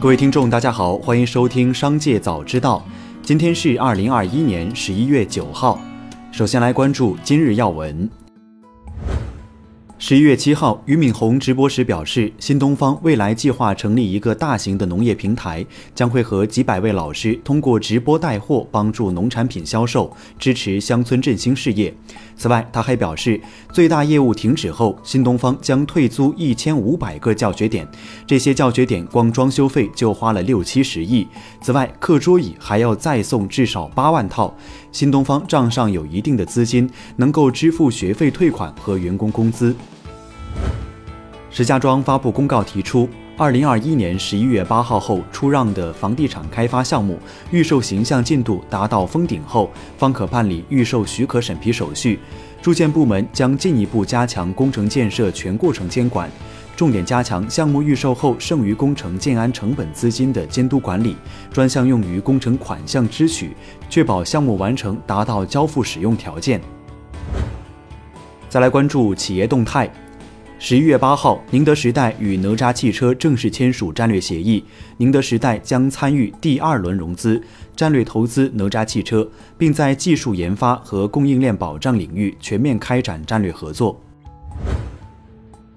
各位听众大家好，欢迎收听商界早知道。今天是2021年11月9号。首先来关注今日要闻。11月7号，俞敏洪直播时表示，新东方未来计划成立一个大型的农业平台，将会和几百位老师通过直播带货帮助农产品销售，支持乡村振兴事业。此外，他还表示，最大业务停止后，新东方将退租1500个教学点，这些教学点光装修费就花了60-70亿。此外，课桌椅还要再送至少8万套。新东方账上有一定的资金，能够支付学费退款和员工工资。石家庄发布公告提出，2021年11月8号后出让的房地产开发项目预售形象进度达到封顶后，方可办理预售许可审批手续。住建部门将进一步加强工程建设全过程监管，重点加强项目预售后剩余工程建安成本资金的监督管理，专项用于工程款项支取，确保项目完成达到交付使用条件。再来关注企业动态。11月8号，宁德时代与哪吒汽车正式签署战略协议，宁德时代将参与第2轮融资，战略投资哪吒汽车，并在技术研发和供应链保障领域全面开展战略合作。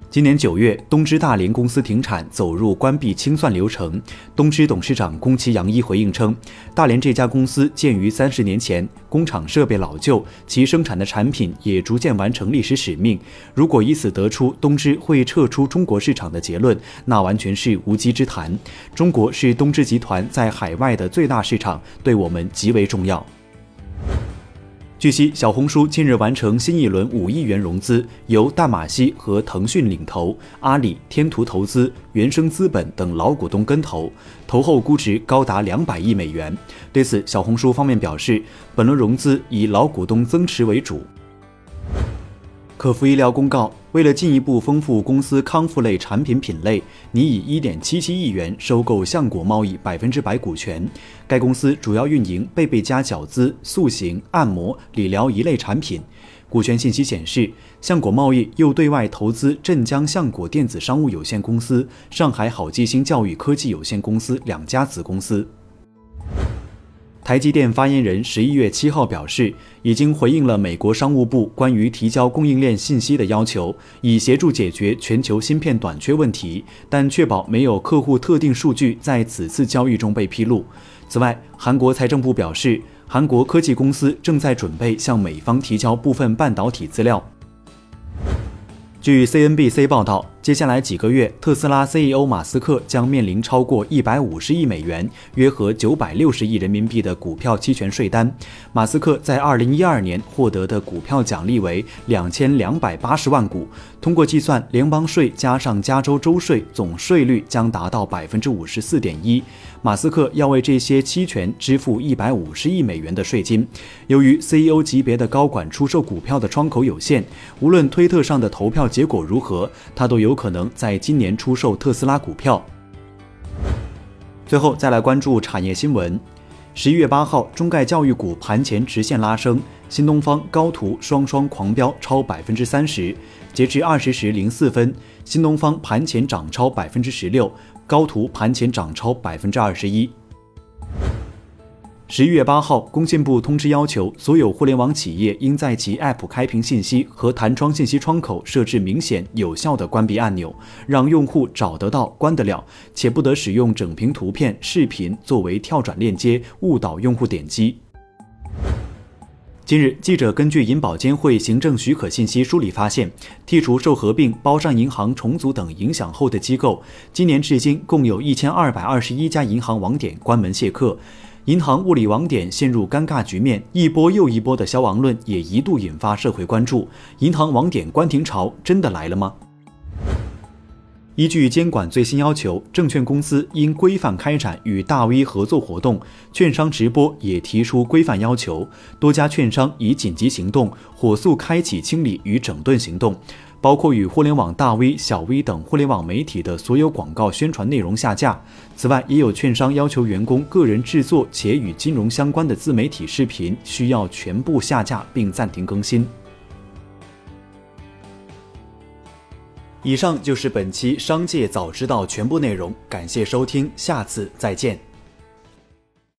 今年9月，东芝大连公司停产，走入关闭清算流程。东芝董事长宫崎洋一回应称，大连这家公司建于30年前，工厂设备老旧，其生产的产品也逐渐完成历史使命。如果以此得出东芝会撤出中国市场的结论，那完全是无稽之谈。中国是东芝集团在海外的最大市场，对我们极为重要。据悉，小红书近日完成新一轮5亿元融资，由淡马锡和腾讯领投，阿里、天图投资、原生资本等老股东跟投，投后估值高达200亿美元。对此，小红书方面表示，本轮融资以老股东增持为主。可孚医疗公告，为了进一步丰富公司康复类产品品类，拟以 1.77 亿元收购橡果贸易 100% 股权。该公司主要运营贝贝佳小资、塑形、按摩、理疗一类产品。股权信息显示，橡果贸易又对外投资镇江橡果电子商务有限公司、上海好记星教育科技有限公司2家子公司。台积电发言人11月7号表示，已经回应了美国商务部关于提交供应链信息的要求，以协助解决全球芯片短缺问题，但确保没有客户特定数据在此次交易中被披露。此外，韩国财政部表示，韩国科技公司正在准备向美方提交部分半导体资料。据 CNBC 报道，接下来几个月，特斯拉 CEO 马斯克将面临超过150亿美元，约合960亿人民币的股票期权税单。马斯克在2012年获得的股票奖励为2280万股，通过计算，联邦税加上加州州税，总税率将达到 54.1%。马斯克要为这些期权支付150亿美元的税金。由于 CEO 级别的高管出售股票的窗口有限，无论推特上的投票结果如何，他都有可能在今年出售特斯拉股票。最后再来关注产业新闻。11月8号，中概教育股盘前直线拉升，新东方、高途双双狂飙超 30%。 截至20时04分，新东方盘前涨超 16%， 高途盘前涨超 21%。11月8号，工信部通知要求，所有互联网企业应在其 App 开屏信息和弹窗信息窗口设置明显有效的关闭按钮，让用户找得到、关得了，且不得使用整屏图片、视频作为跳转链接，误导用户点击。近日，记者根据银保监会行政许可信息梳理发现，剔除受合并、包商银行重组等影响后的机构，今年至今共有1221家银行网点关门谢客。银行物理网点陷入尴尬局面，一波又一波的消亡论也一度引发社会关注。银行网点关停潮真的来了吗？依据监管最新要求，证券公司应规范开展与大 V 合作活动，券商直播也提出规范要求。多家券商以紧急行动，火速开启清理与整顿行动，包括与互联网大 V、小 V 等互联网媒体的所有广告宣传内容下架。此外，也有券商要求员工个人制作且与金融相关的自媒体视频需要全部下架并暂停更新。以上就是本期《商界早知道》全部内容，感谢收听，下次再见。